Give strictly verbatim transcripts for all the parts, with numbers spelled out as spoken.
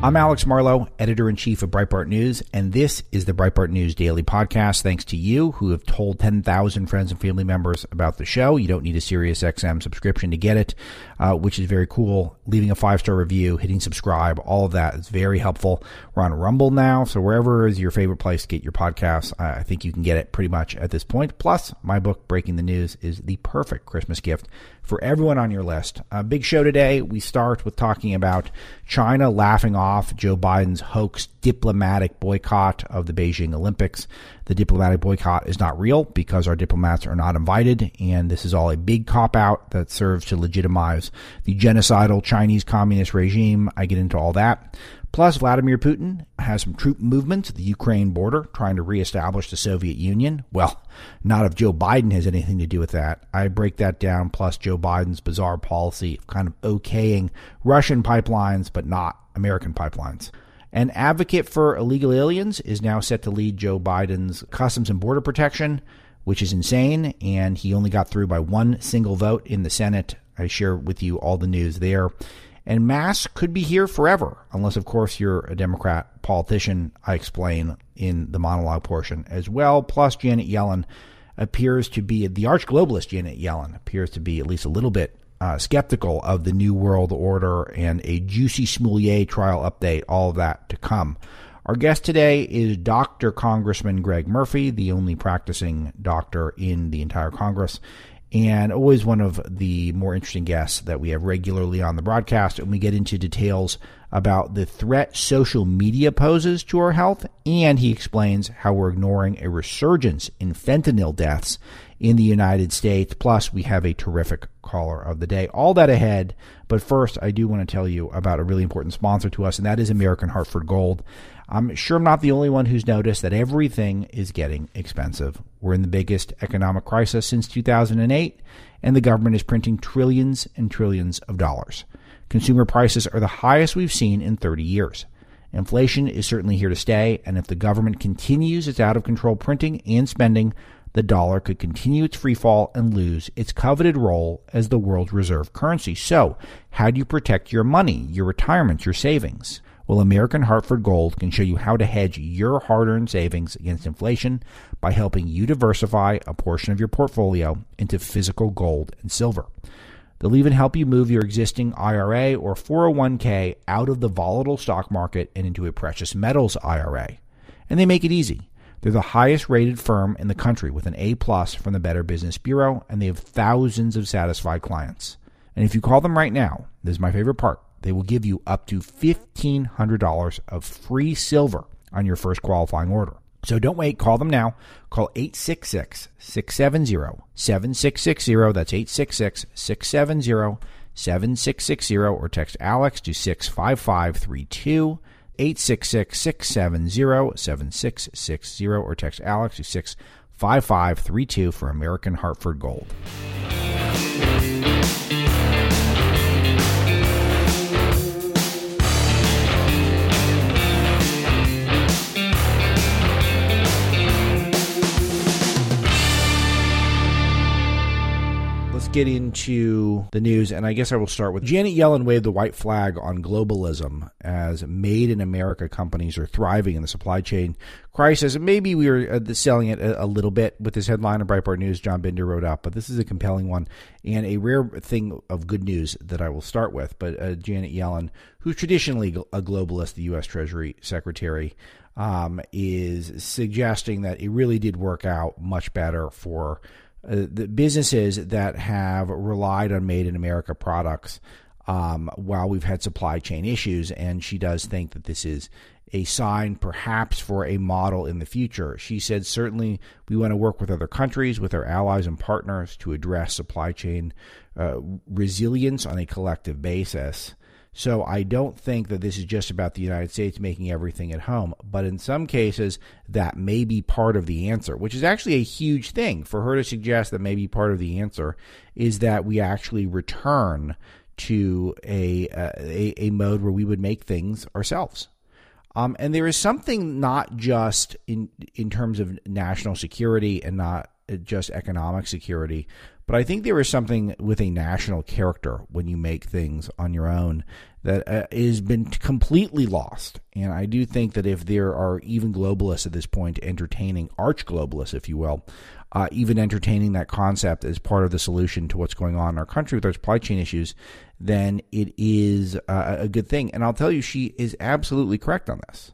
I'm Alex Marlow, editor-in-chief of Breitbart News, and this is the Breitbart News Daily Podcast. Thanks to you who have told ten thousand friends and family members about the show. You don't need a SiriusXM subscription to get it, uh, which is very cool. Leaving a five-star review, hitting subscribe, all of that is very helpful. We're on Rumble now, so wherever is your favorite place to get your podcasts, uh, I think you can get it pretty much at this point. Plus, my book, Breaking the News, is the perfect Christmas gift for everyone on your list. A big show today. We start with talking about China laughing off Joe Biden's hoax diplomatic boycott of the Beijing Olympics. The diplomatic boycott is not real because our diplomats are not invited, and this is all a big cop-out that serves to legitimize the genocidal Chinese communist regime. I get into all that. Plus, Vladimir Putin has some troop movement to the Ukraine border, trying to reestablish the Soviet Union. Well, not if Joe Biden has anything to do with that. I break that down, plus Joe Biden's bizarre policy of kind of okaying Russian pipelines, but not American pipelines. An advocate for illegal aliens is now set to lead Joe Biden's Customs and Border Protection, which is insane, and he only got through by one single vote in the Senate. I share with you all the news there. And masks could be here forever, unless, of course, you're a Democrat politician. I explain in the monologue portion as well. Plus, Janet Yellen appears to be, the arch-globalist Janet Yellen appears to be at least a little bit uh, skeptical of the New World Order, and a Jussie Smollett trial update, all of that to come. Our guest today is Doctor Congressman Greg Murphy, the only practicing doctor in the entire Congress, and always one of the more interesting guests that we have regularly on the broadcast. And we get into details about the threat social media poses to our health, and he explains how we're ignoring a resurgence in fentanyl deaths in the United States. Plus, we have a terrific caller of the day. All that ahead, but first, I do want to tell you about a really important sponsor to us, and that is American Hartford Gold. I'm sure I'm not the only one who's noticed that everything is getting expensive. We're in the biggest economic crisis since two thousand eight, and the government is printing trillions and trillions of dollars. Consumer prices are the highest we've seen in thirty years. Inflation is certainly here to stay, and if the government continues its out-of-control printing and spending, the dollar could continue its free fall and lose its coveted role as the world's reserve currency. So, how do you protect your money, your retirement, your savings? Well, American Hartford Gold can show you how to hedge your hard-earned savings against inflation by helping you diversify a portion of your portfolio into physical gold and silver. They'll even help you move your existing I R A or four oh one k out of the volatile stock market and into a precious metals I R A. And they make it easy. They're the highest-rated firm in the country with an A plus from the Better Business Bureau, and they have thousands of satisfied clients. And if you call them right now, this is my favorite part, they will give you up to fifteen hundred dollars of free silver on your first qualifying order. So don't wait. Call them now. Call eight six six, six seven zero, seven six six zero. That's eight six six, six seven zero, seven six six zero. Or text Alex to six five five three two. eight six six, six seven zero, seven six six zero. Or text Alex to six five five three two for American Hartford Gold. Get into the news, and I guess I will start with Janet Yellen waved the white flag on globalism as made in America companies are thriving in the supply chain crisis. And maybe we were selling it a little bit with this headline of Breitbart News. John Binder wrote up, but this is a compelling one and a rare thing of good news that I will start with. But uh, Janet Yellen, who's traditionally a globalist, the U S Treasury Secretary, um, is suggesting that it really did work out much better for Uh, the businesses that have relied on made in America products um, while we've had supply chain issues. And she does think that this is a sign perhaps for a model in the future. She said, certainly we want to work with other countries, with our allies and partners to address supply chain uh, resilience on a collective basis. So I don't think that this is just about the United States making everything at home. But in some cases, that may be part of the answer, which is actually a huge thing for her to suggest that maybe part of the answer is that we actually return to a uh, a, a mode where we would make things ourselves. Um, and there is something not just in in terms of national security and not just economic security, but I think there is something with a national character when you make things on your own that uh, has been completely lost. And I do think that if there are even globalists at this point entertaining, arch globalists, if you will, Uh, even entertaining that concept as part of the solution to what's going on in our country with our supply chain issues, then it is uh, a good thing. And I'll tell you, she is absolutely correct on this.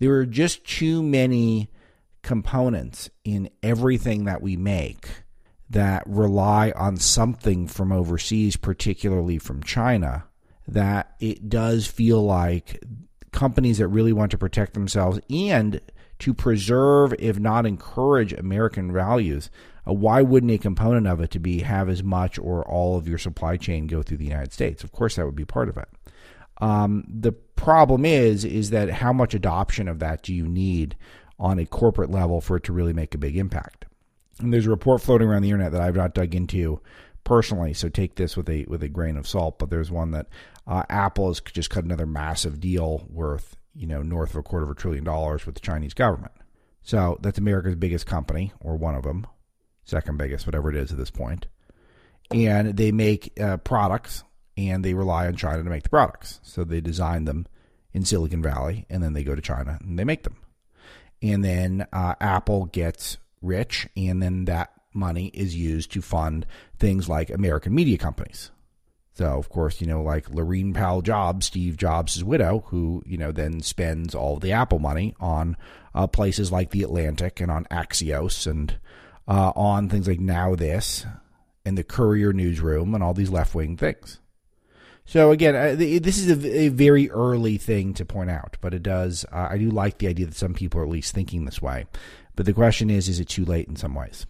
There are just too many components in everything that we make that rely on something from overseas, particularly from China, that it does feel like companies that really want to protect themselves and to preserve, if not encourage, American values, uh, why wouldn't a component of it to be have as much or all of your supply chain go through the United States? Of course, that would be part of it. Um, the problem is, is that how much adoption of that do you need on a corporate level for it to really make a big impact? And there's a report floating around the internet that I've not dug into personally, so take this with a with a grain of salt. But there's one that uh, Apple has just cut another massive deal worth, you know, north of a quarter of a trillion dollars with the Chinese government. So that's America's biggest company, or one of them, second biggest, whatever it is at this point. And they make uh, products, and they rely on China to make the products. So they design them in Silicon Valley, and then they go to China, and they make them. And then uh, Apple gets rich, and then that money is used to fund things like American media companies. So, of course, you know, like Laurene Powell Jobs, Steve Jobs' widow, who, you know, then spends all the Apple money on uh, places like the Atlantic and on Axios and uh, on things like Now This and the Courier Newsroom and all these left-wing things. So, again, uh, this is a, a very early thing to point out, but it does. Uh, I do like the idea that some people are at least thinking this way. But the question is, is it too late in some ways?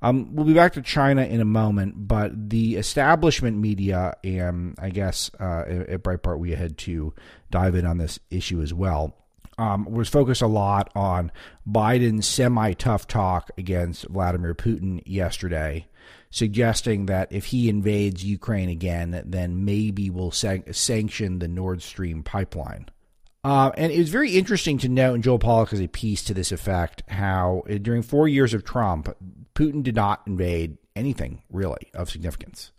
Um, we'll be back to China in a moment, but the establishment media, and I guess uh, at Breitbart we had to dive in on this issue as well, um, was focused a lot on Biden's semi-tough talk against Vladimir Putin yesterday, suggesting that if he invades Ukraine again, then maybe we'll san- sanction the Nord Stream pipeline. Uh, and it was very interesting to note, and Joel Pollack has a piece to this effect, how uh, during four years of Trump, Putin did not invade anything, really, of significance.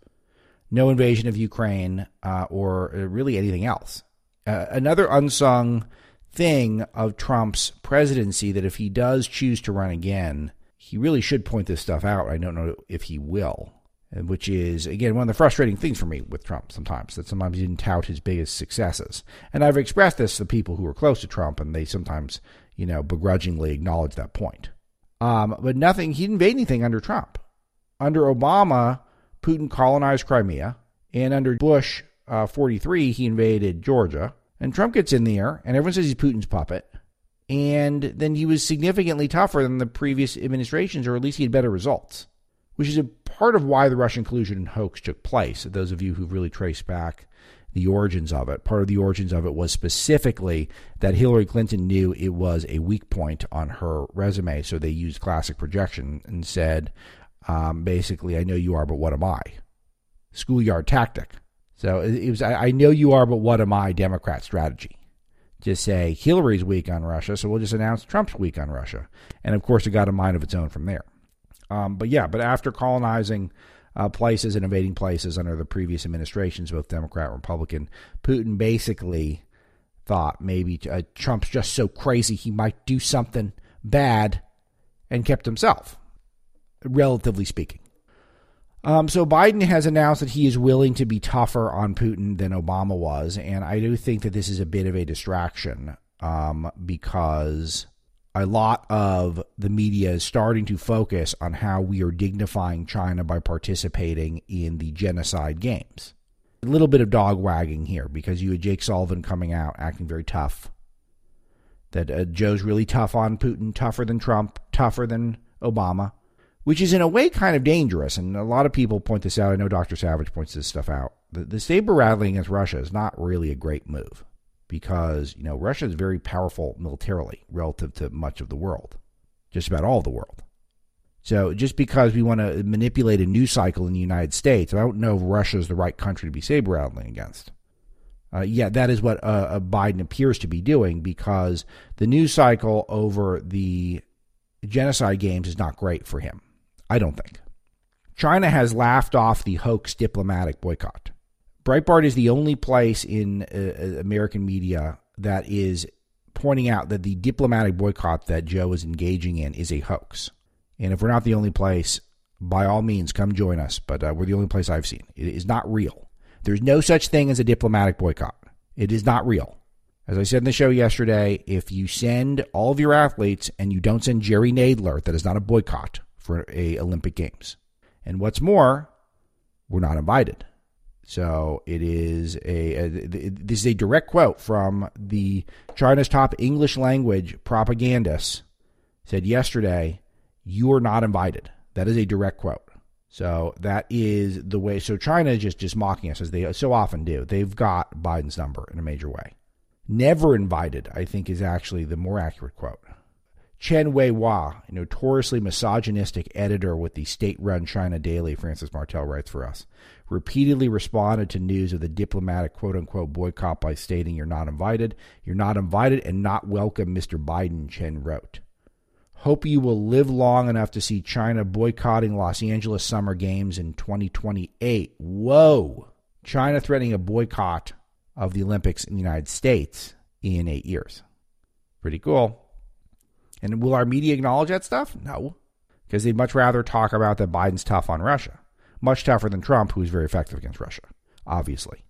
No invasion of Ukraine uh, or uh, really anything else. Uh, another unsung thing of Trump's presidency that if he does choose to run again, he really should point this stuff out. I don't know if he will, which is, again, one of the frustrating things for me with Trump sometimes, that sometimes he didn't tout his biggest successes. And I've expressed this to people who are close to Trump, and they sometimes, you know, begrudgingly acknowledge that point. Um, but nothing, he didn't invade anything under Trump. Under Obama, Putin colonized Crimea, and under Bush uh, forty-three, he invaded Georgia. And Trump gets in there, and everyone says he's Putin's puppet. And then he was significantly tougher than the previous administrations, or at least he had better results, which is a part of why the Russian collusion and hoax took place. Those of you who've really traced back the origins of it, part of the origins of it was specifically that Hillary Clinton knew it was a weak point on her resume, so they used classic projection and said, um, basically, I know you are, but what am I? Schoolyard tactic. So it was, I know you are, but what am I? Democrat strategy. Just say Hillary's weak on Russia, so we'll just announce Trump's weak on Russia. And, of course, it got a mind of its own from there. Um, but, yeah, but after colonizing Uh, places and invading places under the previous administrations, both Democrat and Republican, Putin basically thought maybe uh, Trump's just so crazy he might do something bad and kept himself, relatively speaking. Um, so Biden has announced that he is willing to be tougher on Putin than Obama was, and I do think that this is a bit of a distraction um, because a lot of the media is starting to focus on how we are dignifying China by participating in the genocide games. A little bit of dog wagging here because you had Jake Sullivan coming out acting very tough. That uh, Joe's really tough on Putin, tougher than Trump, tougher than Obama, which is in a way kind of dangerous. And a lot of people point this out. I know Doctor Savage points this stuff out. The, the saber rattling against Russia is not really a great move, because, you know, Russia is very powerful militarily relative to much of the world, just about all of the world. So just because we want to manipulate a news cycle in the United States, I don't know if Russia is the right country to be saber-rattling against. Uh, yeah, that is what uh, Biden appears to be doing, because the news cycle over the genocide games is not great for him. I don't think. China has laughed off the hoax diplomatic boycott. Breitbart is the only place in uh, American media that is pointing out that the diplomatic boycott that Joe is engaging in is a hoax. And if we're not the only place, by all means, come join us. But uh, we're the only place I've seen. It is not real. There's no such thing as a diplomatic boycott. It is not real. As I said in the show yesterday, if you send all of your athletes and you don't send Jerry Nadler, that is not a boycott for a Olympic Games. And what's more, we're not invited. So it is a, a this is a direct quote from the China's top English language propagandist said yesterday, you are not invited. That is a direct quote. So that is the way. So China is just, just mocking us as they so often do. They've got Biden's number in a major way. Never invited, I think, is actually the more accurate quote. Chen Weihua, a notoriously misogynistic editor with the state-run China Daily, Francis Martel writes for us, repeatedly responded to news of the diplomatic quote-unquote boycott by stating you're not invited, you're not invited and not welcome, Mister Biden, Chen wrote. Hope you will live long enough to see China boycotting Los Angeles Summer Games in twenty twenty-eight. Whoa! China threatening a boycott of the Olympics in the United States in eight years. Pretty cool. And will our media acknowledge that stuff? No, because they'd much rather talk about that Biden's tough on Russia, much tougher than Trump, who is very effective against Russia, obviously.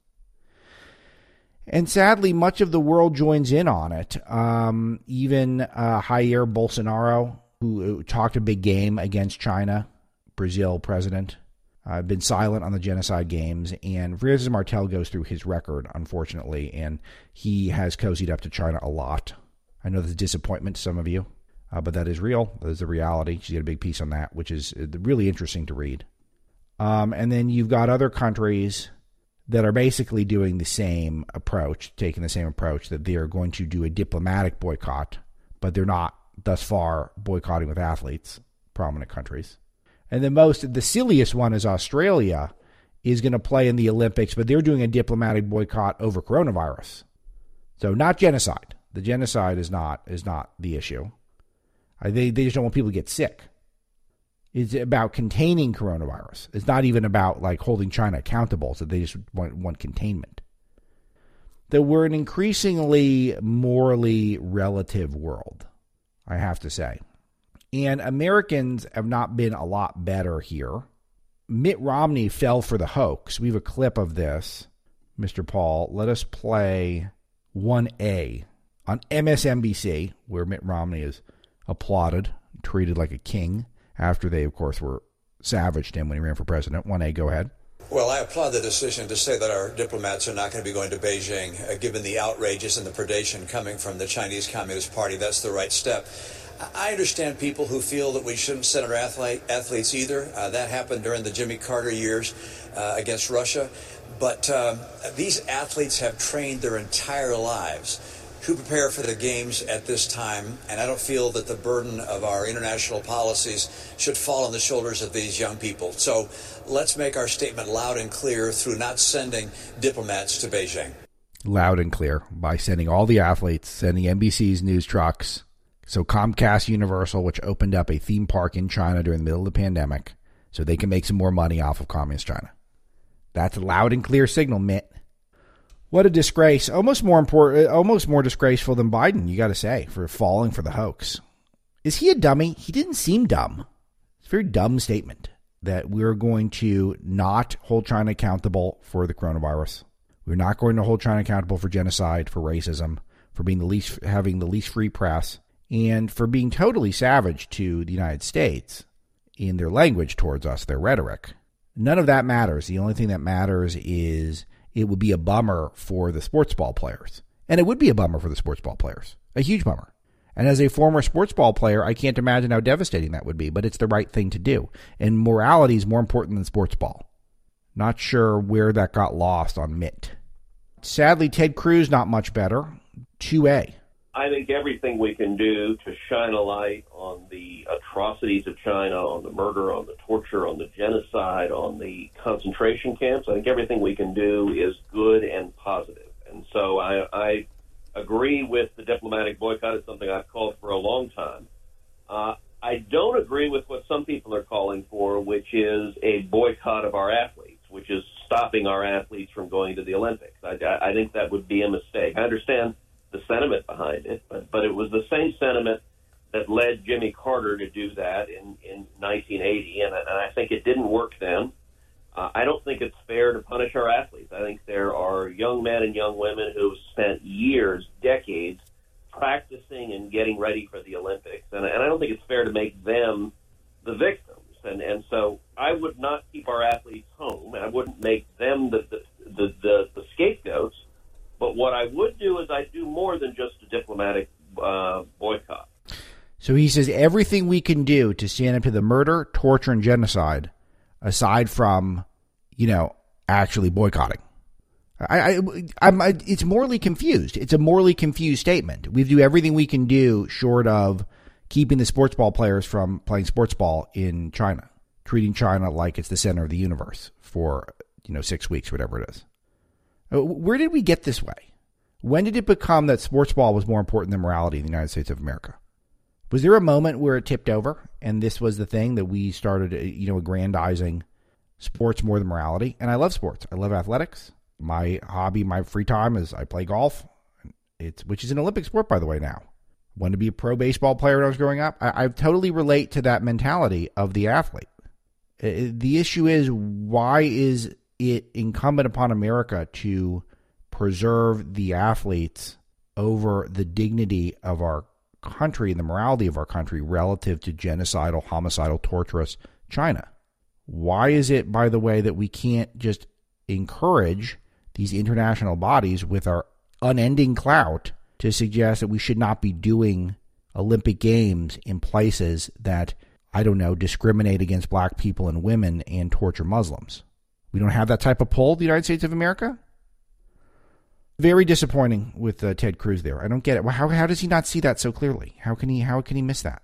And sadly, much of the world joins in on it. Um, even uh, Jair Bolsonaro, who, who talked a big game against China, Brazil president, uh, been silent on the genocide games. And Francis Martel goes through his record, unfortunately, and he has cozied up to China a lot. I know there's disappointment to some of you. Uh, but that is real. That is the reality. She did a big piece on that, which is really interesting to read. Um, and then you've got other countries that are basically doing the same approach, taking the same approach that they are going to do a diplomatic boycott, but they're not thus far boycotting with athletes, prominent countries. And the most, the silliest one is Australia is going to play in the Olympics, but they're doing a diplomatic boycott over coronavirus. So not genocide. The genocide is not is not the issue. They, they just don't want people to get sick. It's about containing coronavirus. It's not even about like holding China accountable. So they just want, want containment. That we're an increasingly morally relative world, I have to say. And Americans have not been a lot better here. Mitt Romney fell for the hoax. We have a clip of this. Mister Paul, let us play one A on M S N B C, where Mitt Romney is applauded, treated like a king, after they, of course, were savaged him when he ran for president. one A, go ahead. Well, I applaud the decision to say that our diplomats are not going to be going to Beijing, uh, given the outrages and the predation coming from the Chinese Communist Party. That's the right step. I understand people who feel that we shouldn't send our athlete, athletes either. Uh, that happened during the Jimmy Carter years uh, against Russia. But um, these athletes have trained their entire lives to prepare for the games at this time, and I don't feel that the burden of our international policies should fall on the shoulders of these young people. So let's make our statement loud and clear through not sending diplomats to Beijing. Loud and clear by sending all the athletes, sending N B C's news trucks. So Comcast Universal, which opened up a theme park in China during the middle of the pandemic, so they can make some more money off of communist China. That's a loud and clear signal, Mitt. What a disgrace, almost more important, almost more disgraceful than Biden, you got to say, for falling for the hoax. Is he a dummy? He didn't seem dumb. It's a very dumb statement that we're going to not hold China accountable for the coronavirus. We're not going to hold China accountable for genocide, for racism, for being the least, having the least free press, and for being totally savage to the United States in their language towards us, their rhetoric. None of that matters. The only thing that matters is it would be a bummer for the sports ball players. And it would be a bummer for the sports ball players. A huge bummer. And as a former sports ball player, I can't imagine how devastating that would be, but it's the right thing to do. And morality is more important than sports ball. Not sure where that got lost on Mitt. Sadly, Ted Cruz, not much better. two A. I think everything we can do to shine a light on the atrocities of China, on the murder, on the torture, on the genocide, on the concentration camps, I think everything we can do is good and positive. And so I, I agree with the diplomatic boycott. It's something I've called for a long time. Uh, I don't agree agree with what some people are calling for, which is a boycott of our athletes, which is stopping our athletes from going to the Olympics. I, I think that would be a mistake. I understand the sentiment behind it, but, but it was the same sentiment that led Jimmy Carter to do that in, in nineteen eighty, and, and I think it didn't work then. Uh, I don't think it's fair to punish our athletes. I think there are young men and young women who have spent years, decades, practicing and getting ready for the Olympics, and, and I don't think it's fair to make them the victims. And, and so I would not keep our athletes home. I wouldn't make them the, the, the, the, the scapegoats. But what I would do is I'd do more than just a diplomatic uh, boycott. So he says everything we can do to stand up to the murder, torture, and genocide, aside from, you know, actually boycotting. I, I, I'm, I, it's morally confused. It's a morally confused statement. We do everything we can do short of keeping the sports ball players from playing sports ball in China, treating China like it's the center of the universe for, you know, six weeks, whatever it is. Where did we get this way? When did it become that sports ball was more important than morality in the United States of America? Was there a moment where it tipped over and this was the thing that we started, you know, aggrandizing sports more than morality? And I love sports. I love athletics. My hobby, my free time is I play golf, it's which is an Olympic sport, by the way, now. Wanted to be a pro baseball player when I was growing up. I, I totally relate to that mentality of the athlete. The issue is, why is it incumbent upon America to preserve the athletes over the dignity of our country and the morality of our country relative to genocidal, homicidal, torturous China? Why is it, by the way, that we can't just encourage these international bodies with our unending clout to suggest that we should not be doing Olympic Games in places that, I don't know, discriminate against black people and women and torture Muslims? We don't have that type of pull, the United States of America? Very disappointing with uh, Ted Cruz there. I don't get it. How, how does he not see that so clearly? How can he, how can he miss that?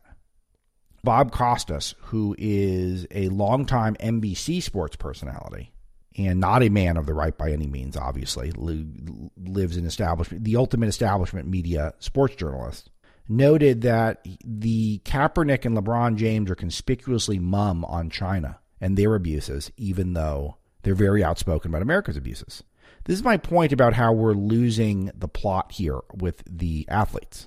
Bob Costas, who is a longtime N B C sports personality, and not a man of the right by any means, obviously, lives in establishment, the ultimate establishment media sports journalist, noted that the Kaepernick and LeBron James are conspicuously mum on China and their abuses, even though they're very outspoken about America's abuses. This is my point about how we're losing the plot here with the athletes.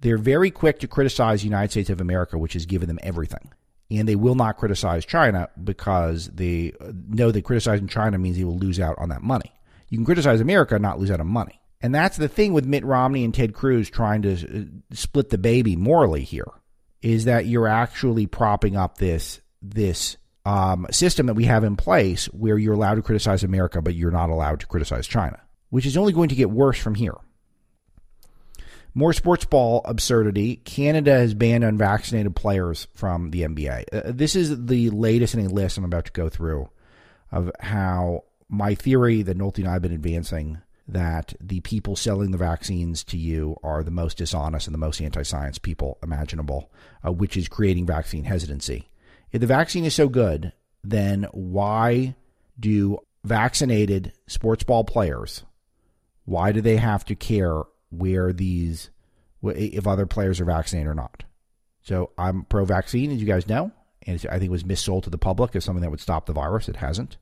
They're very quick to criticize the United States of America, which has given them everything. And they will not criticize China because they know that criticizing China means they will lose out on that money. You can criticize America and not lose out on money. And that's the thing with Mitt Romney and Ted Cruz trying to split the baby morally here, is that you're actually propping up this this um, system that we have in place where you're allowed to criticize America, but you're not allowed to criticize China, which is only going to get worse from here. More sports ball absurdity. Canada has banned unvaccinated players from the N B A. Uh, this is the latest in a list I'm about to go through of how my theory that Nolte and I have been advancing, that the people selling the vaccines to you are the most dishonest and the most anti-science people imaginable, uh, which is creating vaccine hesitancy. If the vaccine is so good, then why do vaccinated sports ball players, why do they have to care where these, if other players are vaccinated or not? So I'm pro-vaccine, as you guys know, and I think it was missold to the public as something that would stop the virus. It hasn't,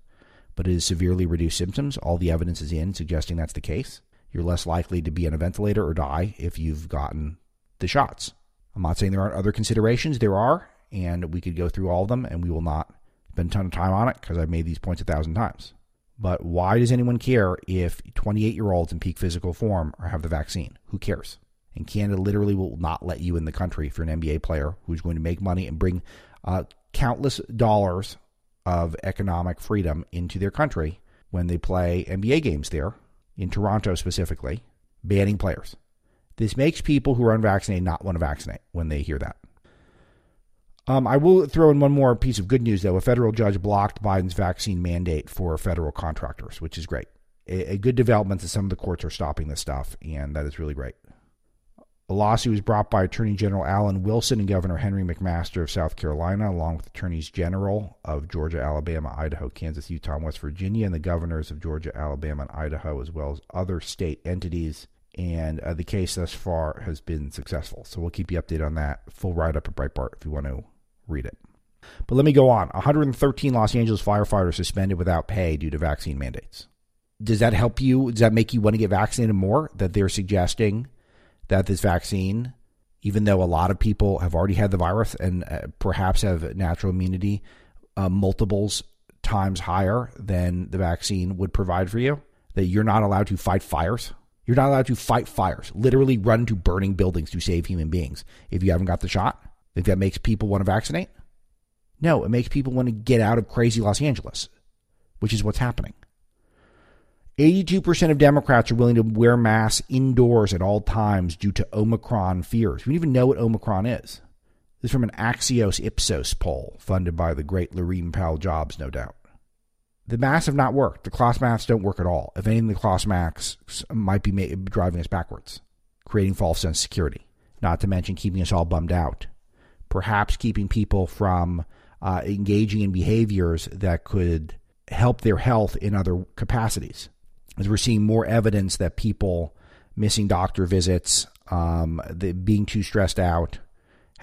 but it has severely reduced symptoms. All the evidence is in suggesting that's the case. You're less likely to be on a ventilator or die if you've gotten the shots. I'm not saying there aren't other considerations. There are, and we could go through all of them, and we will not spend a ton of time on it because I've made these points a thousand times. But why does anyone care if twenty-eight-year-olds in peak physical form have the vaccine? Who cares? And Canada literally will not let you in the country if you're an N B A player who's going to make money and bring uh, countless dollars of economic freedom into their country when they play N B A games there, in Toronto specifically, banning players. This makes people who are unvaccinated not want to vaccinate when they hear that. Um, I will throw in one more piece of good news, though. A federal judge blocked Biden's vaccine mandate for federal contractors, which is great. A, a good development that some of the courts are stopping this stuff, and that is really great. A lawsuit was brought by Attorney General Alan Wilson and Governor Henry McMaster of South Carolina, along with Attorneys General of Georgia, Alabama, Idaho, Kansas, Utah, and West Virginia, and the governors of Georgia, Alabama, and Idaho, as well as other state entities. And uh, the case thus far has been successful. So we'll keep you updated on that. Full write-up at Breitbart if you want to Read it. But let me go on. one hundred thirteen Los Angeles firefighters suspended without pay due to vaccine mandates. Does that help you? Does that make you want to get vaccinated more? That they're suggesting that this vaccine, even though a lot of people have already had the virus and uh, perhaps have natural immunity uh, multiples times higher than the vaccine would provide for you, that you're not allowed to fight fires. You're not allowed to fight fires, literally run to burning buildings to save human beings if you haven't got the shot. Think that makes people want to vaccinate? No, it makes people want to get out of crazy Los Angeles, which is what's happening. eighty-two percent of Democrats are willing to wear masks indoors at all times due to Omicron fears. We don't even know what Omicron is. This is from an Axios Ipsos poll funded by the great Laurene Powell Jobs, no doubt. The masks have not worked. The cloth masks don't work at all. If anything, the cloth masks might be ma- driving us backwards, creating false sense of security, not to mention keeping us all bummed out, perhaps keeping people from uh, engaging in behaviors that could help their health in other capacities. As we're seeing more evidence that people missing doctor visits, um, the, being too stressed out,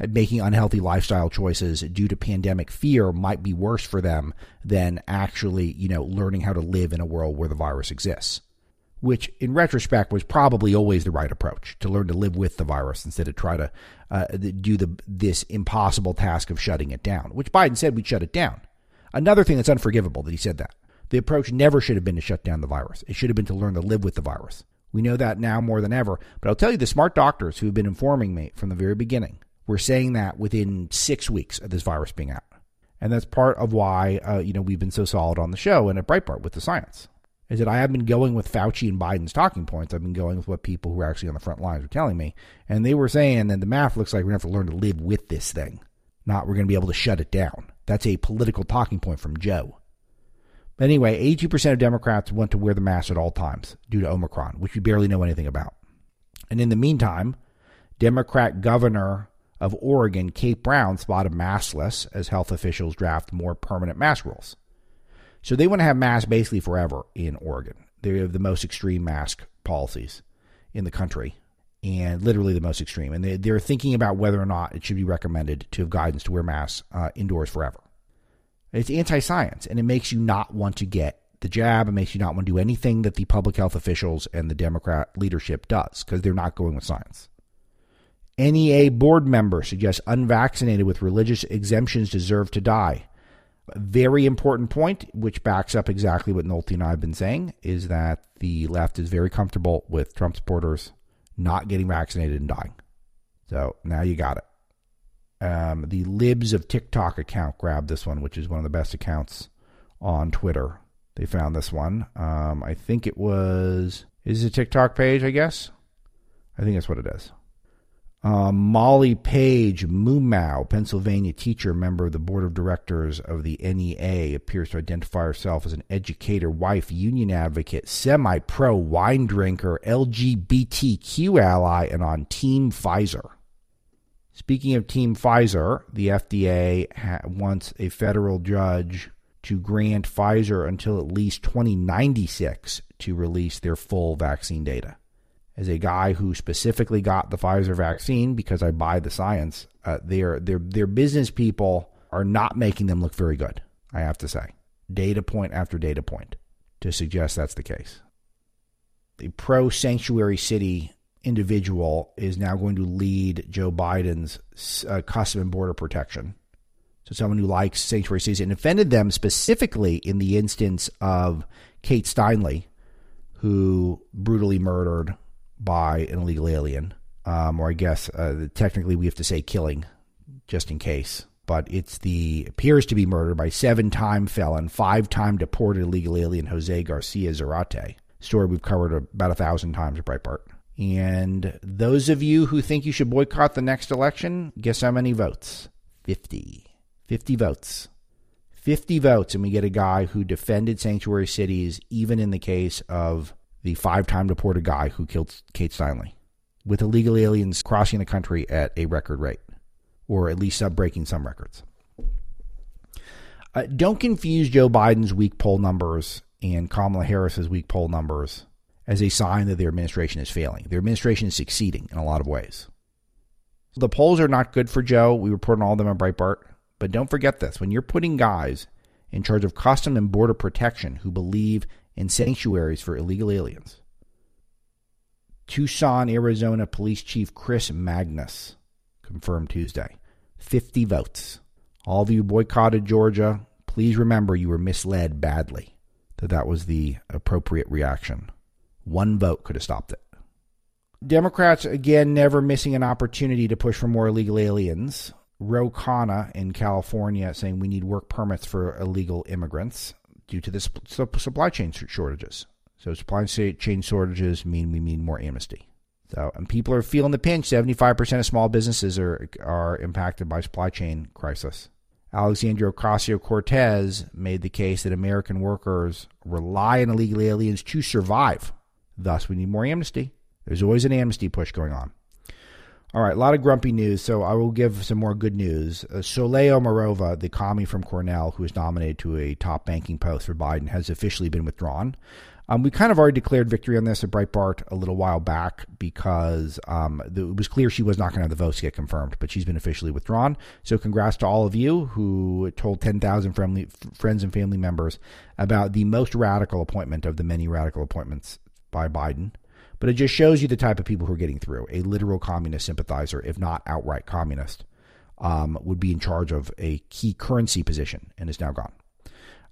making unhealthy lifestyle choices due to pandemic fear might be worse for them than actually, you know, learning how to live in a world where the virus exists, which in retrospect was probably always the right approach, to learn to live with the virus instead of try to uh, do the this impossible task of shutting it down, which Biden said we'd shut it down. Another thing that's unforgivable that he said that. The approach never should have been to shut down the virus. It should have been to learn to live with the virus. We know that now more than ever, but I'll tell you the smart doctors who have been informing me from the very beginning were saying that within six weeks of this virus being out. And that's part of why, uh, you know, we've been so solid on the show and at Breitbart with the science, is that I have been going with Fauci and Biden's talking points. I've been going with what people who are actually on the front lines are telling me. And they were saying that the math looks like we're going to have to learn to live with this thing, not we're going to be able to shut it down. That's a political talking point from Joe. But anyway, eighty-two percent of Democrats want to wear the mask at all times due to Omicron, which we barely know anything about. And in the meantime, Democrat governor of Oregon, Kate Brown, spotted maskless as health officials draft more permanent mask rules. So they want to have masks basically forever in Oregon. They have the most extreme mask policies in the country, and literally the most extreme. And they, they're thinking about whether or not it should be recommended to have guidance to wear masks uh, indoors forever. It's anti-science, and it makes you not want to get the jab. It makes you not want to do anything that the public health officials and the Democrat leadership does, because they're not going with science. N E A board member suggests unvaccinated with religious exemptions deserve to die. A very important point, which backs up exactly what Nolte and I have been saying, is that the left is very comfortable with Trump supporters not getting vaccinated and dying. So now you got it. Um, the Libs of TikTok account grabbed this one, which is one of the best accounts on Twitter. They found this one. Um, I think it was, is it a TikTok page, I guess? I think that's what it is. Um, Molly Page Moomow, Pennsylvania teacher, member of the board of directors of the N E A, appears to identify herself as an educator, wife, union advocate, semi-pro wine drinker, L G B T Q ally, and on Team Pfizer. Speaking of Team Pfizer, the F D A ha- wants a federal judge to grant Pfizer until at least twenty ninety-six to release their full vaccine data. As a guy who specifically got the Pfizer vaccine because I buy the science, uh, their their their business people are not making them look very good, I have to say. Data point after data point to suggest that's the case. The pro-sanctuary city individual is now going to lead Joe Biden's uh, Customs and Border Protection. So someone who likes sanctuary cities and offended them specifically in the instance of Kate Steinle, who brutally murdered by an illegal alien, um, or I guess uh, technically we have to say killing, just in case. But it's the appears to be murder by seven-time felon, five-time deported illegal alien Jose Garcia Zarate. Story we've covered about a thousand times at Breitbart. And those of you who think you should boycott the next election, guess how many votes? fifty. fifty votes. fifty votes, and we get a guy who defended sanctuary cities, even in the case of the five-time deported guy who killed Kate Steinle, with illegal aliens crossing the country at a record rate, or at least breaking some records. Uh, don't confuse Joe Biden's weak poll numbers and Kamala Harris's weak poll numbers as a sign that their administration is failing. Their administration is succeeding in a lot of ways. The polls are not good for Joe. We report on all of them on Breitbart. But don't forget this. When you're putting guys in charge of Customs and Border Protection who believe in sanctuaries for illegal aliens, Tucson, Arizona Police Chief Chris Magnus confirmed Tuesday, fifty votes. All of you boycotted Georgia. Please remember you were misled badly, that that was the appropriate reaction. One vote could have stopped it. Democrats, again, never missing an opportunity to push for more illegal aliens. Ro Khanna in California saying we need work permits for illegal immigrants due to the supply chain shortages. So supply chain shortages mean we need more amnesty. So, and people are feeling the pinch. seventy-five percent of small businesses are, are impacted by supply chain crisis. Alexandria Ocasio-Cortez made the case that American workers rely on illegal aliens to survive. Thus, we need more amnesty. There's always an amnesty push going on. All right, a lot of grumpy news, so I will give some more good news. Uh, Soleil Morova, the commie from Cornell, who was nominated to a top banking post for Biden, has officially been withdrawn. Um, we kind of already declared victory on this at Breitbart a little while back because um, it was clear she was not going to have the votes get confirmed, but she's been officially withdrawn. So congrats to all of you who told ten thousand friendly, friends and family members about the most radical appointment of the many radical appointments by Biden. But it just shows you the type of people who are getting through. A literal communist sympathizer, if not outright communist, um, would be in charge of a key currency position and is now gone.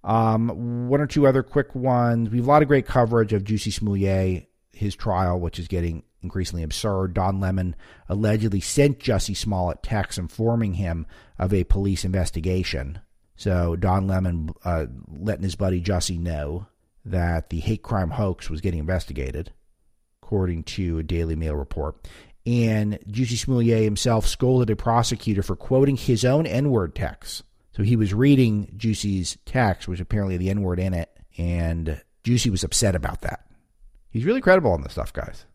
Um, one or two other quick ones. We have a lot of great coverage of Jussie Smollett, his trial, which is getting increasingly absurd. Don Lemon allegedly sent Jussie Smollett texts informing him of a police investigation. So Don Lemon uh, letting his buddy Jussie know that the hate crime hoax was getting investigated, according to a Daily Mail report. And Jussie Smollett himself scolded a prosecutor for quoting his own N-word texts. So he was reading Jussie's text, which apparently had the N-word in it, and Jussie was upset about that. He's really credible on this stuff, guys.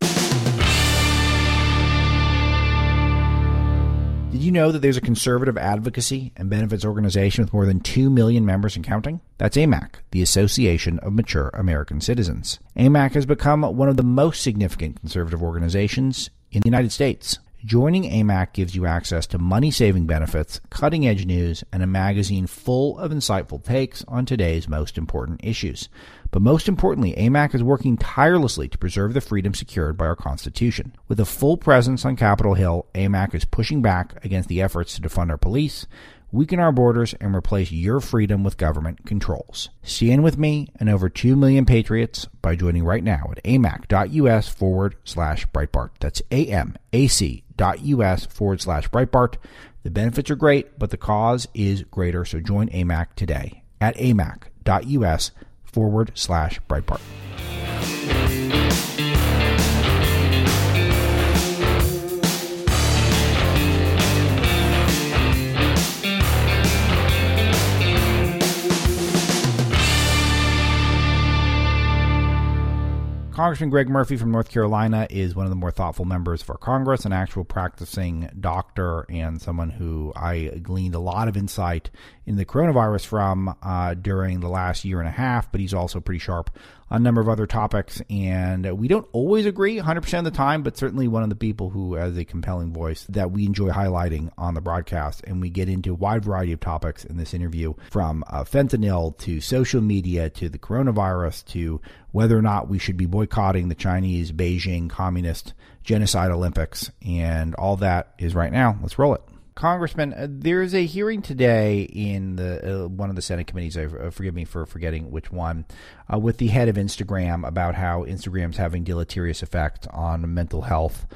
Did you know that there's a conservative advocacy and benefits organization with more than two million members and counting? That's A M A C, the Association of Mature American Citizens. A M A C has become one of the most significant conservative organizations in the United States. Joining A M A C gives you access to money-saving benefits, cutting-edge news, and a magazine full of insightful takes on today's most important issues. But most importantly, A M A C is working tirelessly to preserve the freedom secured by our Constitution. With a full presence on Capitol Hill, A M A C is pushing back against the efforts to defund our police, weaken our borders, and replace your freedom with government controls. Stand with me and over two million patriots by joining right now at amac.us forward slash Breitbart. That's A M A C. Dot us forward slash Breitbart. The benefits are great, but the cause is greater. So join A M A C today at amac.us forward slash Breitbart. Congressman Greg Murphy from North Carolina is one of the more thoughtful members of our Congress, an actual practicing doctor and someone who I gleaned a lot of insight in the coronavirus from uh, during the last year and a half, but he's also pretty sharp on a number of other topics. And we don't always agree one hundred percent of the time, but certainly one of the people who has a compelling voice that we enjoy highlighting on the broadcast. And we get into a wide variety of topics in this interview, from uh, fentanyl to social media to the coronavirus to whether or not we should be boycotting the Chinese Beijing Communist Genocide Olympics. And all that is right now. Let's roll it. Congressman, uh, there's a hearing today in the uh, one of the Senate committees, uh, forgive me for forgetting which one, uh, with the head of Instagram about how Instagram's having deleterious effect on mental health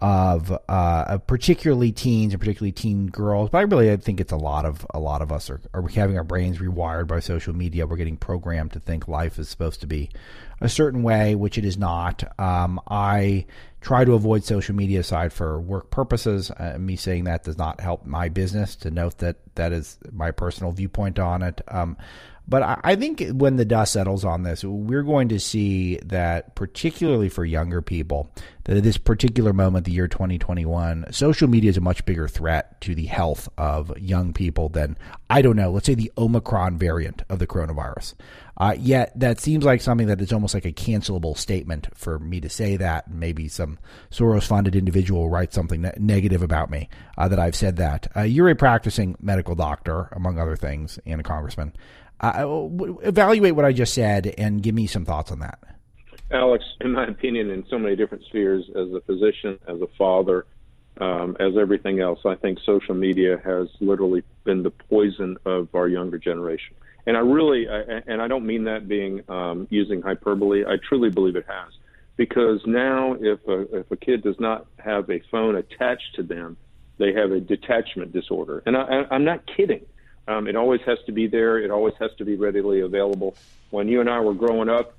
of uh, particularly teens and particularly teen girls. But I really I think it's a lot of a lot of us are, are having our brains rewired by social media. We're getting programmed to think life is supposed to be a certain way, which it is not. Um, I try to avoid social media aside for work purposes. Uh, me saying that does not help my business, to note that that is my personal viewpoint on it. Um, But I, I think when the dust settles on this, we're going to see that, particularly for younger people, that at this particular moment, the year twenty twenty-one, social media is a much bigger threat to the health of young people than, I don't know, let's say the Omicron variant of the coronavirus. Uh, yet that seems like something that is almost like a cancelable statement for me to say that. Maybe some Soros-funded individual writes something ne- negative about me uh, that I've said that. Uh, you're a practicing medical doctor, among other things, and a congressman. Uh, evaluate what I just said and give me some thoughts on that. Alex, in my opinion, in so many different spheres, as a physician, as a father, um, as everything else, I think social media has literally been the poison of our younger generation. And I really, I, and I don't mean that being um, using hyperbole. I truly believe it has, because now if a, if a kid does not have a phone attached to them, they have a detachment disorder. And I, I, I'm not kidding. Um, it always has to be there. It always has to be readily available. When you and I were growing up,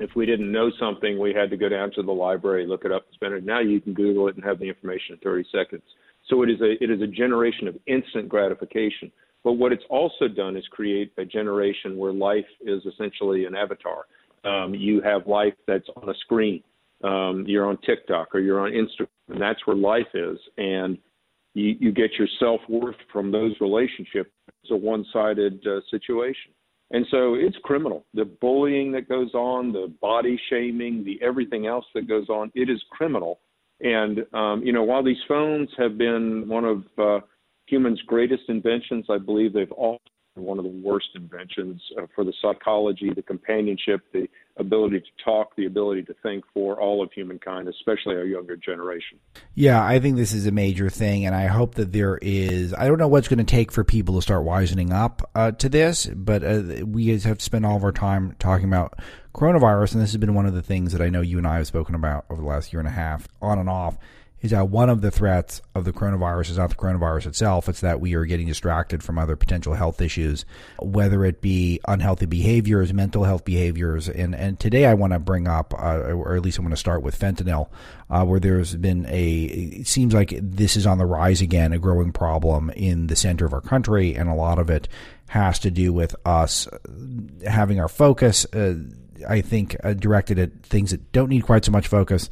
if we didn't know something, we had to go down to the library, look it up, spend it. Now you can Google it and have the information in thirty seconds. So it is a it is a generation of instant gratification. But what it's also done is create a generation where life is essentially an avatar. Um, you have life that's on a screen. Um, you're on TikTok or you're on Instagram, and that's where life is. And You, you get your self-worth from those relationships. It's a one-sided uh, situation. And so it's criminal. The bullying that goes on, the body shaming, the everything else that goes on, it is criminal. And, um, you know, while these phones have been one of uh, human's greatest inventions, I believe they've also been one of the worst inventions uh, for the psychology, the companionship, the ability to talk, the ability to think for all of humankind, especially our younger generation. Yeah, I think this is a major thing, and I hope that there is, I don't know what's going to take for people to start wisening up uh, to this, but uh, we have spent all of our time talking about coronavirus, and this has been one of the things that I know you and I have spoken about over the last year and a half, on and off, is that one of the threats of the coronavirus is not the coronavirus itself. It's that we are getting distracted from other potential health issues, whether it be unhealthy behaviors, mental health behaviors. And, and today I want to bring up, uh, or at least I want to start with fentanyl, uh, where there's been a, it seems like this is on the rise again, a growing problem in the center of our country. And a lot of it has to do with us having our focus, uh, I think, uh, directed at things that don't need quite so much focus.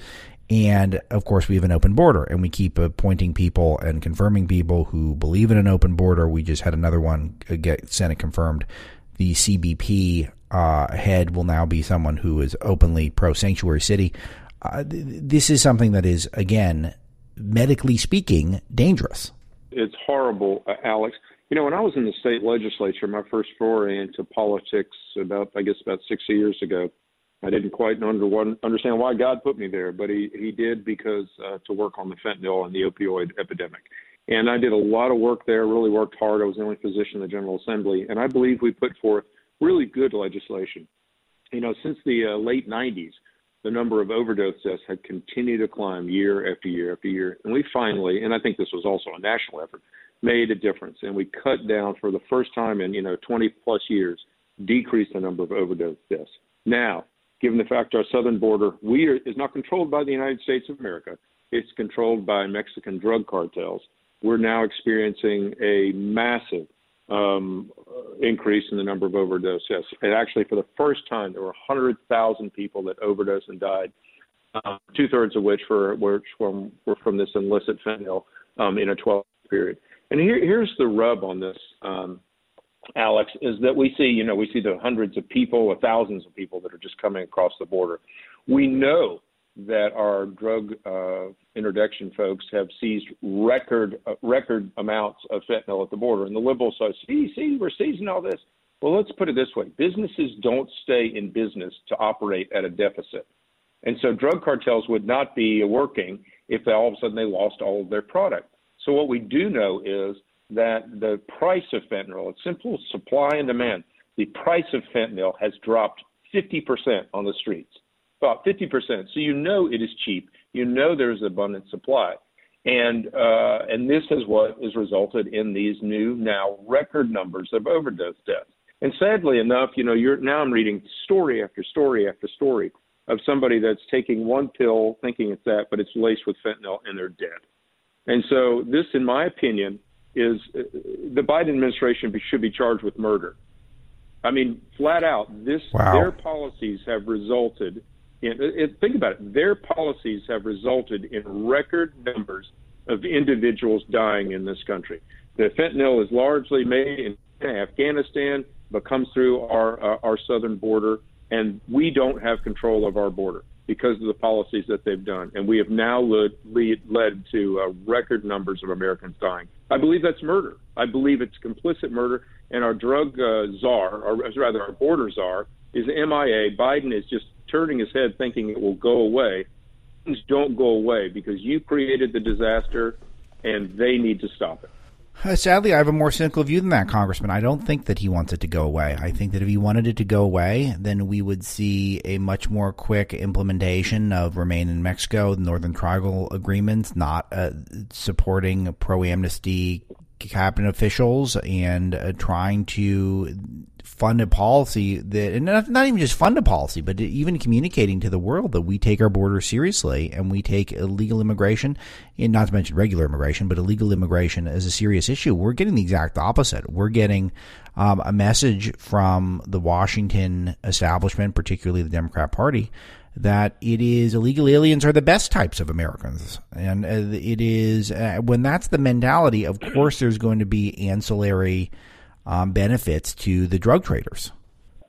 And, of course, we have an open border, and we keep appointing people and confirming people who believe in an open border. We just had another one get Senate confirmed. The C B P uh, head will now be someone who is openly pro-sanctuary city. Uh, th- this is something that is, again, medically speaking, dangerous. It's horrible, uh, Alex. You know, when I was in the state legislature, my first foray into politics about, I guess, about sixty years ago, I didn't quite understand why God put me there, but he, he did, because uh, to work on the fentanyl and the opioid epidemic. And I did a lot of work there, really worked hard. I was the only physician in the General Assembly, and I believe we put forth really good legislation. You know, since the uh, late nineties, the number of overdose deaths had continued to climb year after year after year. And we finally, and I think this was also a national effort, made a difference. And we cut down for the first time in, you know, twenty plus years, decreased the number of overdose deaths. Now, given the fact our southern border we are, is not controlled by the United States of America, it's controlled by Mexican drug cartels, we're now experiencing a massive um, increase in the number of overdoses. And actually, for the first time, there were one hundred thousand people that overdosed and died, um, two-thirds of which were, were, from, were from this illicit fentanyl um, in a twelve-month period. And here, here's the rub on this, um, Alex, is that we see, you know, we see the hundreds of people or thousands of people that are just coming across the border. We know that our drug uh, interdiction folks have seized record uh, record amounts of fentanyl at the border. And the liberals say, see, see, we're seizing all this. Well, let's put it this way. Businesses don't stay in business to operate at a deficit. And so drug cartels would not be working if they, all of a sudden they lost all of their product. So what we do know is that the price of fentanyl, it's simple supply and demand, the price of fentanyl has dropped fifty percent on the streets, about fifty percent. So you know it is cheap. You know there's abundant supply. And uh, and this is what has resulted in these new, now record numbers of overdose deaths. And sadly enough, you know, you're now I'm reading story after story after story of somebody that's taking one pill thinking it's that, but it's laced with fentanyl and they're dead. And so this, in my opinion, is the Biden administration should be charged with murder. I mean, flat out, this wow. their policies have resulted in, it, think about it, their policies have resulted in record numbers of individuals dying in this country. The fentanyl is largely made in Afghanistan, but comes through our uh, our southern border, and we don't have control of our border because of the policies that they've done. And we have now led, lead, led to uh, record numbers of Americans dying. I believe that's murder. I believe it's complicit murder. And our drug uh, czar, or rather our border czar, is M I A. Biden is just turning his head thinking it will go away. Things don't go away because you created the disaster, and they need to stop it. Sadly, I have a more cynical view than that, Congressman. I don't think that he wants it to go away. I think that if he wanted it to go away, then we would see a much more quick implementation of Remain in Mexico, the Northern Triangle agreements, not uh, supporting pro-amnesty cabinet officials and uh, trying to fund a policy that, and not, not even just fund a policy, but even communicating to the world that we take our border seriously and we take illegal immigration, and not to mention regular immigration, but illegal immigration as a serious issue. We're getting the exact opposite. We're getting um, a message from the Washington establishment, particularly the Democrat Party, that it is illegal aliens are the best types of Americans. And it is, uh, when that's the mentality, of course there's going to be ancillary um, benefits to the drug traders.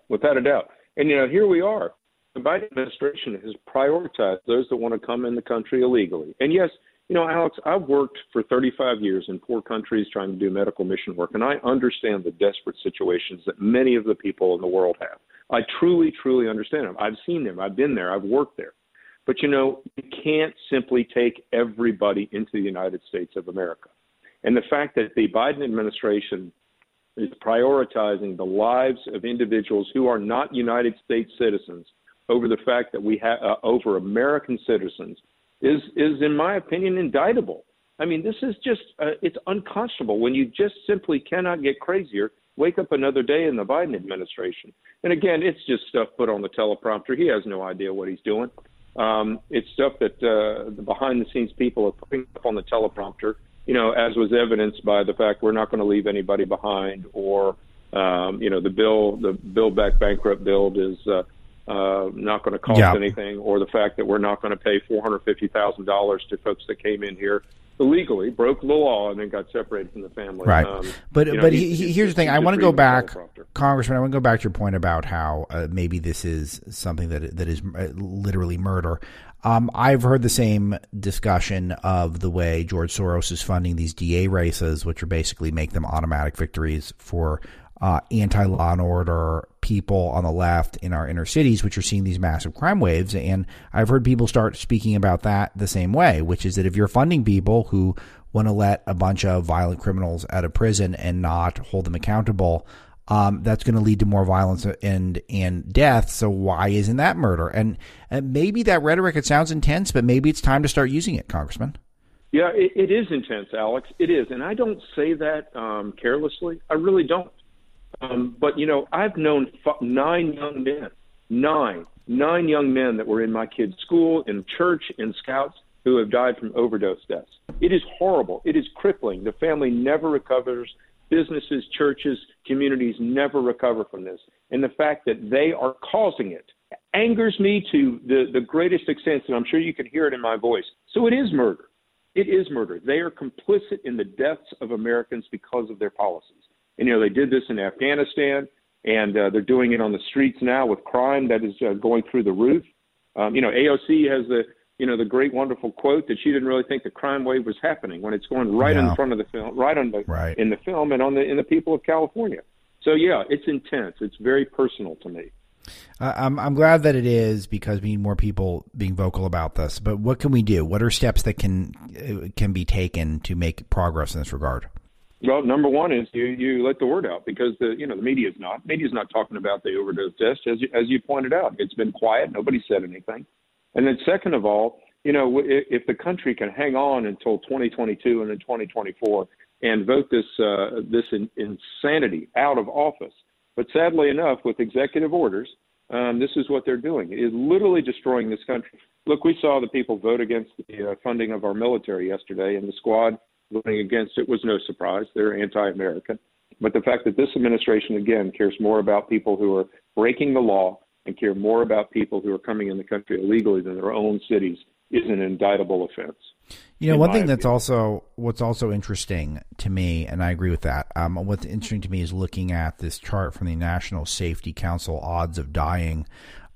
Without a doubt. And, you know, here we are. The Biden administration has prioritized those that want to come in the country illegally. And yes, you know, Alex, I've worked for thirty-five years in poor countries trying to do medical mission work, and I understand the desperate situations that many of the people in the world have. I truly, truly understand them. I've seen them. I've been there. I've worked there. But, you know, you can't simply take everybody into the United States of America. And the fact that the Biden administration is prioritizing the lives of individuals who are not United States citizens over the fact that we have uh, over American citizens is, is, in my opinion, indictable. I mean, this is just uh, it's unconscionable when you just simply cannot get crazier. Wake up another day in the Biden administration. And again, it's just stuff put on the teleprompter. He has no idea what he's doing. Um, it's stuff that uh, the behind-the-scenes people are putting up on the teleprompter, you know, as was evidenced by the fact we're not going to leave anybody behind, or, um, you know, the bill, the Build Back Bankrupt bill is uh, uh, not going to cost yeah. anything, or the fact that we're not going to pay four hundred fifty thousand dollars to folks that came in here illegally, broke the law, and then got separated from the family. Right. Um, but but know, he, he, here's the thing. I want to go back, Congressman, I want to go back to your point about how uh, maybe this is something that that is literally murder. Um, I've heard the same discussion of the way George Soros is funding these D A races, which are basically make them automatic victories for uh, anti-law and order people on the left in our inner cities, which are seeing these massive crime waves. And I've heard people start speaking about that the same way, which is that if you're funding people who want to let a bunch of violent criminals out of prison and not hold them accountable, um, that's going to lead to more violence and and death. So why isn't that murder? And, and maybe that rhetoric, it sounds intense, but maybe it's time to start using it, Congressman. Yeah, it, it is intense, Alex. It is. And I don't say that um, carelessly. I really don't. Um, but, you know, I've known f- nine young men, nine, nine young men that were in my kids' school, in church, in Scouts, who have died from overdose deaths. It is horrible. It is crippling. The family never recovers. Businesses, churches, communities never recover from this. And the fact that they are causing it angers me to the, the greatest extent, and I'm sure you can hear it in my voice. So it is murder. It is murder. They are complicit in the deaths of Americans because of their policies. And, you know, they did this in Afghanistan, and uh, they're doing it on the streets now with crime that is uh, going through the roof. Um, you know, A O C has the, you know, the great, wonderful quote that she didn't really think the crime wave was happening when it's going right no. in front of the film, right on the right. in the film, and on the in the people of California. So yeah, it's intense. It's very personal to me. Uh, I'm I'm glad that it is, because we need more people being vocal about this. But what can we do? What are steps that can can be taken to make progress in this regard? Well, number one is you, you let the word out, because the you know the media is not media is not talking about the overdose test, as you, as you pointed out. It's been quiet. Nobody said anything. And then second of all, you know, if the country can hang on until twenty twenty-two and then twenty twenty-four and vote this uh, this in, insanity out of office, but sadly enough, with executive orders, um, this is what they're doing. It is literally destroying this country. Look, we saw the people vote against the uh, funding of our military yesterday, and the squad voting against it was no surprise. They're anti-American. But the fact that this administration, again, cares more about people who are breaking the law and care more about people who are coming in the country illegally than their own cities is an indictable offense. You know, one thing that's also what's also interesting to me, and I agree with that. Um, what's interesting to me is looking at this chart from the National Safety Council odds of dying,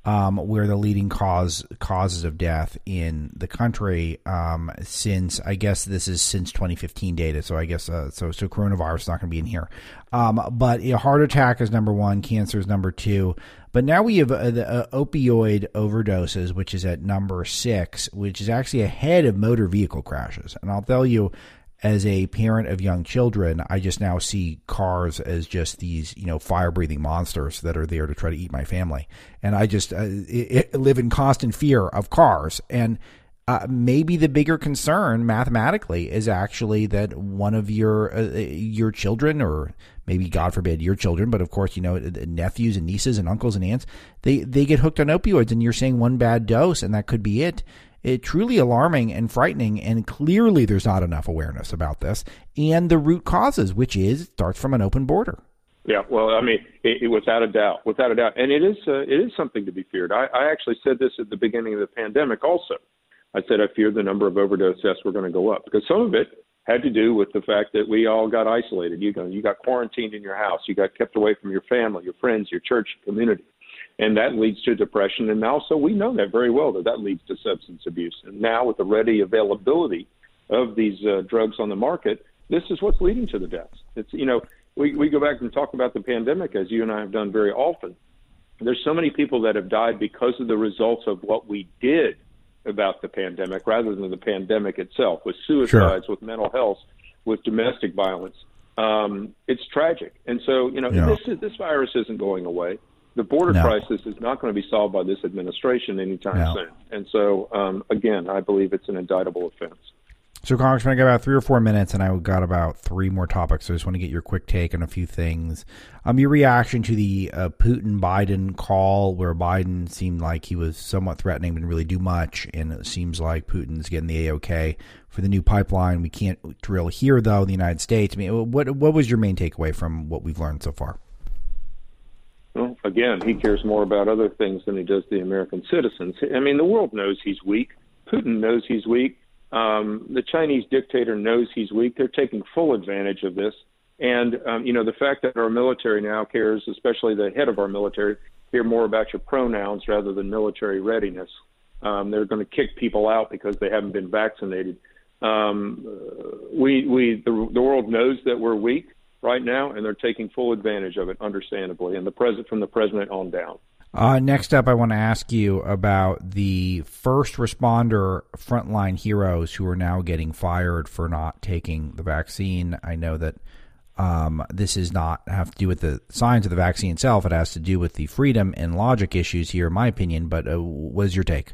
um, where the leading cause causes of death in the country um, since I guess this is since twenty fifteen data. So I guess uh, so. So coronavirus is not going to be in here, um, but you know, heart attack is number one, cancer is number two. But now we have uh, the uh, opioid overdoses, which is at number six, which is actually ahead of motor vehicle crashes. And I'll tell you, as a parent of young children, I just now see cars as just these, you know, fire-breathing monsters that are there to try to eat my family. And I just uh, it, it live in constant fear of cars. And uh, maybe the bigger concern mathematically is actually that one of your uh, your children or maybe, God forbid, your children, but of course, you know, nephews and nieces and uncles and aunts, they, they get hooked on opioids, and you're saying one bad dose, and that could be it. It's truly alarming and frightening, and clearly there's not enough awareness about this, and the root causes, which is, starts from an open border. Yeah, well, I mean, it, it, without a doubt, without a doubt, and it is uh, it is something to be feared. I, I actually said this at the beginning of the pandemic also. I said I feared the number of overdose deaths were going to go up, because some of it had to do with the fact that we all got isolated. You got, you got quarantined in your house. You got kept away from your family, your friends, your church, your community. And that leads to depression. And also we know that very well, that that leads to substance abuse. And now with the ready availability of these uh, drugs on the market, this is what's leading to the deaths. It's, you know, we, we go back and talk about the pandemic, as you and I have done very often. There's so many people that have died because of the results of what we did about the pandemic rather than the pandemic itself, with suicides, sure. with mental health, with domestic violence. Um, it's tragic. And so, you know, yeah. this is, this virus isn't going away. The border no. crisis is not going to be solved by this administration anytime no. soon. And so, um, again, I believe it's an indictable offense. So, Congressman, I got about three or four minutes, and I got about three more topics. So I just want to get your quick take on a few things. Um, your reaction to the uh, Putin-Biden call, where Biden seemed like he was somewhat threatening, didn't really do much, and it seems like Putin's getting the A-OK for the new pipeline. We can't drill here, though, in the United States. I mean, what what was your main takeaway from what we've learned so far? Well, again, he cares more about other things than he does the American citizens. I mean, the world knows he's weak. Putin knows he's weak. Um, the Chinese dictator knows he's weak. They're taking full advantage of this. And, um, you know, the fact that our military now cares, especially the head of our military, care more about your pronouns rather than military readiness. Um, they're going to kick people out because they haven't been vaccinated. Um, we, we, the, the world knows that we're weak right now, and they're taking full advantage of it, understandably, and the president from the president on down. Uh, next up, I want to ask you about the first responder frontline heroes who are now getting fired for not taking the vaccine. I know that um, this is not have to do with the science of the vaccine itself. It has to do with the freedom and logic issues here, in my opinion. But uh, what is your take?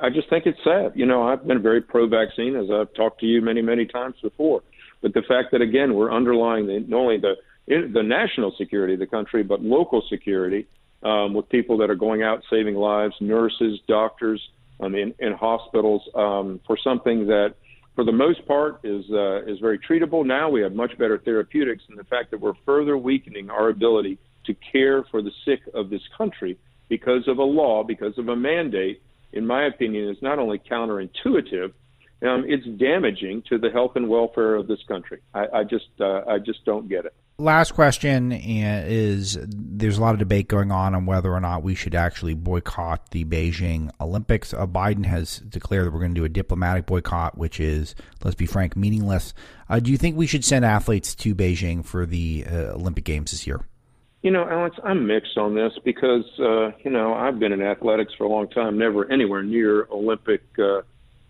I just think it's sad. You know, I've been very pro-vaccine, as I've talked to you many, many times before. But the fact that, again, we're underlying the, not only the the national security of the country, but local security, Um, with people that are going out saving lives, nurses, doctors, um, in, in hospitals, um, for something that, for the most part, is uh, is very treatable. Now we have much better therapeutics, and the fact that we're further weakening our ability to care for the sick of this country because of a law, because of a mandate, in my opinion, is not only counterintuitive, um, it's damaging to the health and welfare of this country. I, I just uh, I just don't get it. Last question is, there's a lot of debate going on on whether or not we should actually boycott the Beijing Olympics. Uh, Biden has declared that we're going to do a diplomatic boycott, which is, let's be frank, meaningless. Uh, do you think we should send athletes to Beijing for the uh, Olympic Games this year? You know, Alex, I'm mixed on this because, uh, you know, I've been in athletics for a long time, never anywhere near Olympic uh,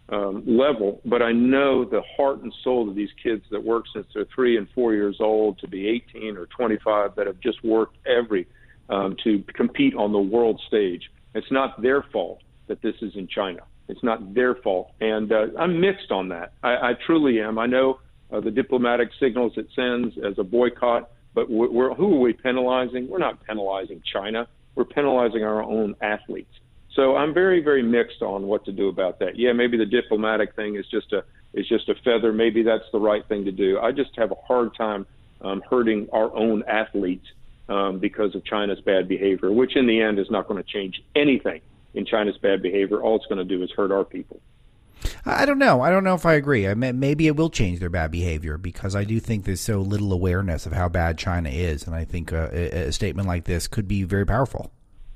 um, level, but I know the heart and soul of these kids that work since they're three and four years old to be eighteen or twenty-five that have just worked every um, to compete on the world stage. It's not their fault that this is in China. It's not their fault. And uh, I'm mixed on that. I, I truly am. I know uh, the diplomatic signals it sends as a boycott, but we're, we're, who are we penalizing? We're not penalizing China. We're penalizing our own athletes. So I'm very, very mixed on what to do about that. Yeah, maybe the diplomatic thing is just a is just a feather. Maybe that's the right thing to do. I just have a hard time um, hurting our own athletes um, because of China's bad behavior, which in the end is not going to change anything in China's bad behavior. All it's going to do is hurt our people. I don't know. I don't know if I agree. I mean, maybe it will change their bad behavior, because I do think there's so little awareness of how bad China is. And I think a, a statement like this could be very powerful.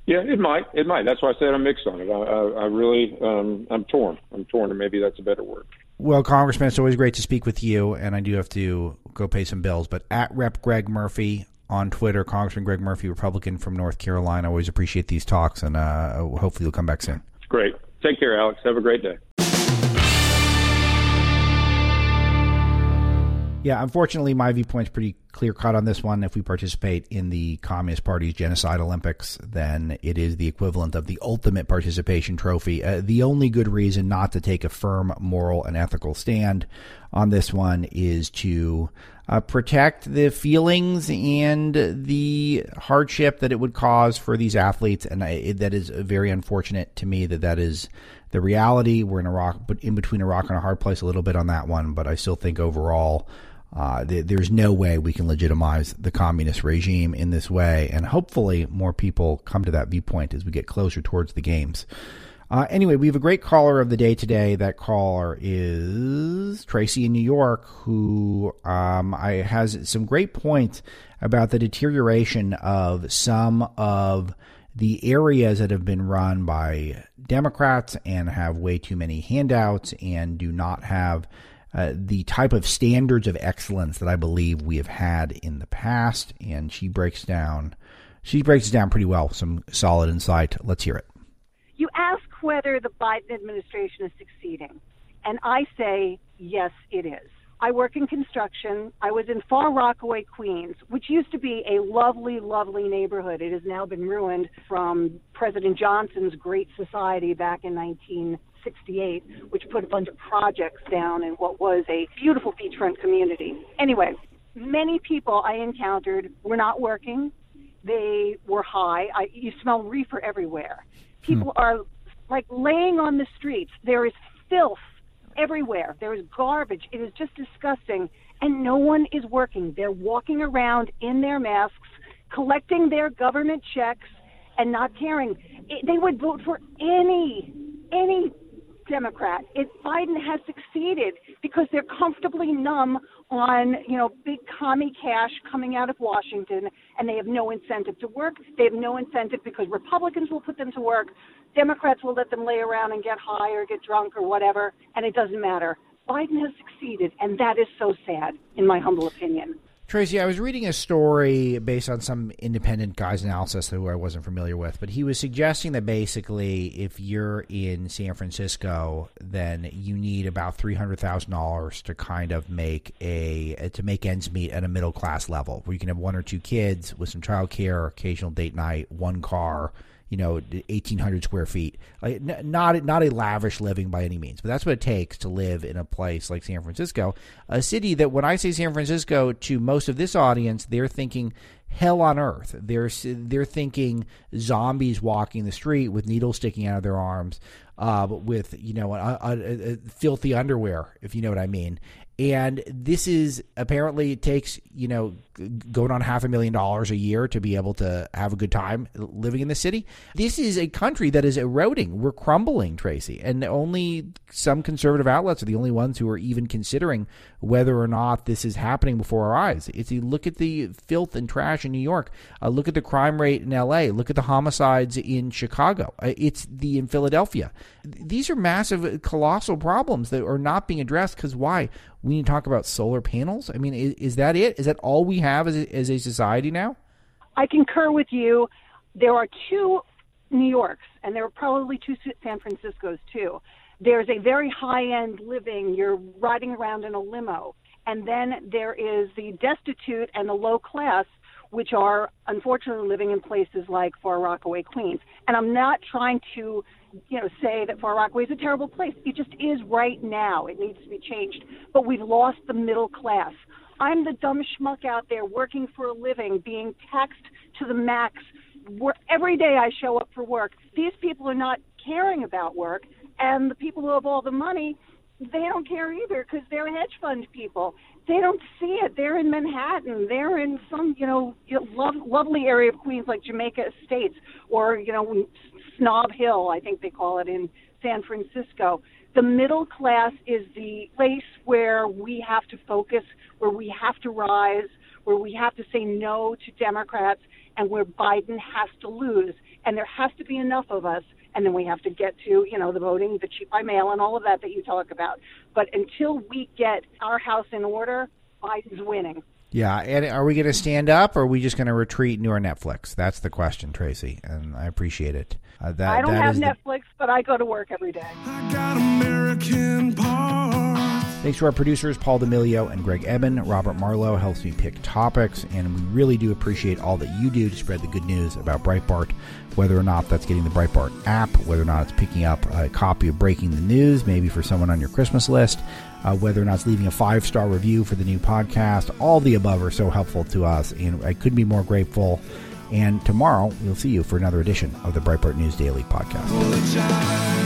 Yeah, it might. It might. That's why I said I'm mixed on it. I, I, I really, um, I'm torn. I'm torn, and maybe that's a better word. Well, Congressman, it's always great to speak with you, and I do have to go pay some bills. But at Representative Greg Murphy on Twitter, Congressman Greg Murphy, Republican from North Carolina. Always appreciate these talks, and uh, hopefully you'll come back soon. Great. Take care, Alex. Have a great day. Yeah, unfortunately, my viewpoint's pretty clear-cut on this one. If we participate in the Communist Party's Genocide Olympics, then it is the equivalent of the ultimate participation trophy. Uh, the only good reason not to take a firm moral and ethical stand on this one is to uh, protect the feelings and the hardship that it would cause for these athletes. And I, that is very unfortunate to me that that is the reality. We're in a rock, but in between a rock and a hard place a little bit on that one. But I still think overall, Uh, th- there's no way we can legitimize the communist regime in this way. And hopefully more people come to that viewpoint as we get closer towards the games. Uh, anyway, we have a great caller of the day today. That caller is Tracy in New York, who um, I, has some great points about the deterioration of some of the areas that have been run by Democrats and have way too many handouts and do not have Uh, the type of standards of excellence that I believe we have had in the past. And she breaks down, she breaks it down pretty well. Some solid insight. Let's hear it. You ask whether the Biden administration is succeeding. And I say, yes, it is. I work in construction. I was in Far Rockaway, Queens, which used to be a lovely, lovely neighborhood. It has now been ruined from President Johnson's Great Society back in nineteen sixty-eight, which put a bunch of projects down in what was a beautiful beachfront community. Anyway, many people I encountered were not working. They were high. I, you smell reefer everywhere. People hmm. are like laying on the streets. There is filth everywhere. There is garbage. It is just disgusting. And no one is working. They're walking around in their masks, collecting their government checks, and not caring. It, they would vote for any, any Democrat. It, Biden has succeeded because they're comfortably numb on, you know, big commie cash coming out of Washington, and they have no incentive to work. They have no incentive because Republicans will put them to work. Democrats will let them lay around and get high or get drunk or whatever, and it doesn't matter. Biden has succeeded, and that is so sad, in my humble opinion. Tracy, I was reading a story based on some independent guy's analysis who I wasn't familiar with, but he was suggesting that basically if you're in San Francisco, then you need about three hundred thousand dollars to kind of make a to make ends meet at a middle class level, where you can have one or two kids with some childcare, occasional date night, one car, you know, eighteen hundred square feet. Like, not not a lavish living by any means, but that's what it takes to live in a place like San Francisco, a city that when I say San Francisco to most of this audience, they're thinking hell on earth. They're, they're thinking zombies walking the street with needles sticking out of their arms, uh, with, you know, a, a, a filthy underwear, if you know what I mean. And this is apparently it takes, you know, going on half a million dollars a year to be able to have a good time living in the city. This is a country that is eroding. We're crumbling, Tracy. And only some conservative outlets are the only ones who are even considering whether or not this is happening before our eyes. If you look at the filth and trash in New York, uh, look at the crime rate in L A, look at the homicides in Chicago, uh, it's the in Philadelphia. These are massive, colossal problems that are not being addressed because why? We need to talk about solar panels. I mean, is, is that it? Is that all we have as a, as a society now? I concur with you. There are two New Yorks, and there are probably two San Franciscos too. There's a very high-end living. You're riding around in a limo. And then there is the destitute and the low class, which are unfortunately living in places like Far Rockaway, Queens. And I'm not trying to, you know, say that Far Rockaway is a terrible place. It just is right now. It needs to be changed. But we've lost the middle class. I'm the dumb schmuck out there working for a living, being taxed to the max. Every day I show up for work. These people are not caring about work. And the people who have all the money, they don't care either because they're hedge fund people. They don't see it. They're in Manhattan. They're in some, you know, love, lovely area of Queens like Jamaica Estates or, you know, Snob Hill, I think they call it in San Francisco. The middle class is the place where we have to focus, where we have to rise, where we have to say no to Democrats, and where Biden has to lose. And there has to be enough of us. And then we have to get to, you know, the voting, the cheat by mail, and all of that that you talk about. But until we get our house in order, Biden's winning. Yeah. And are we going to stand up or are we just going to retreat into our Netflix? That's the question, Tracy. And I appreciate it. Uh, that, I don't that have Netflix, the... but I go to work every day. I got American Park. Thanks to our producers, Paul D'Amelio and Greg Eben. Robert Marlow helps me pick topics. And we really do appreciate all that you do to spread the good news about Breitbart, whether or not that's getting the Breitbart app, whether or not it's picking up a copy of Breaking the News, maybe for someone on your Christmas list. Uh, whether or not it's leaving a five-star review for the new podcast, all the above are so helpful to us, and I couldn't be more grateful. And tomorrow, we'll see you for another edition of the Breitbart News Daily Podcast.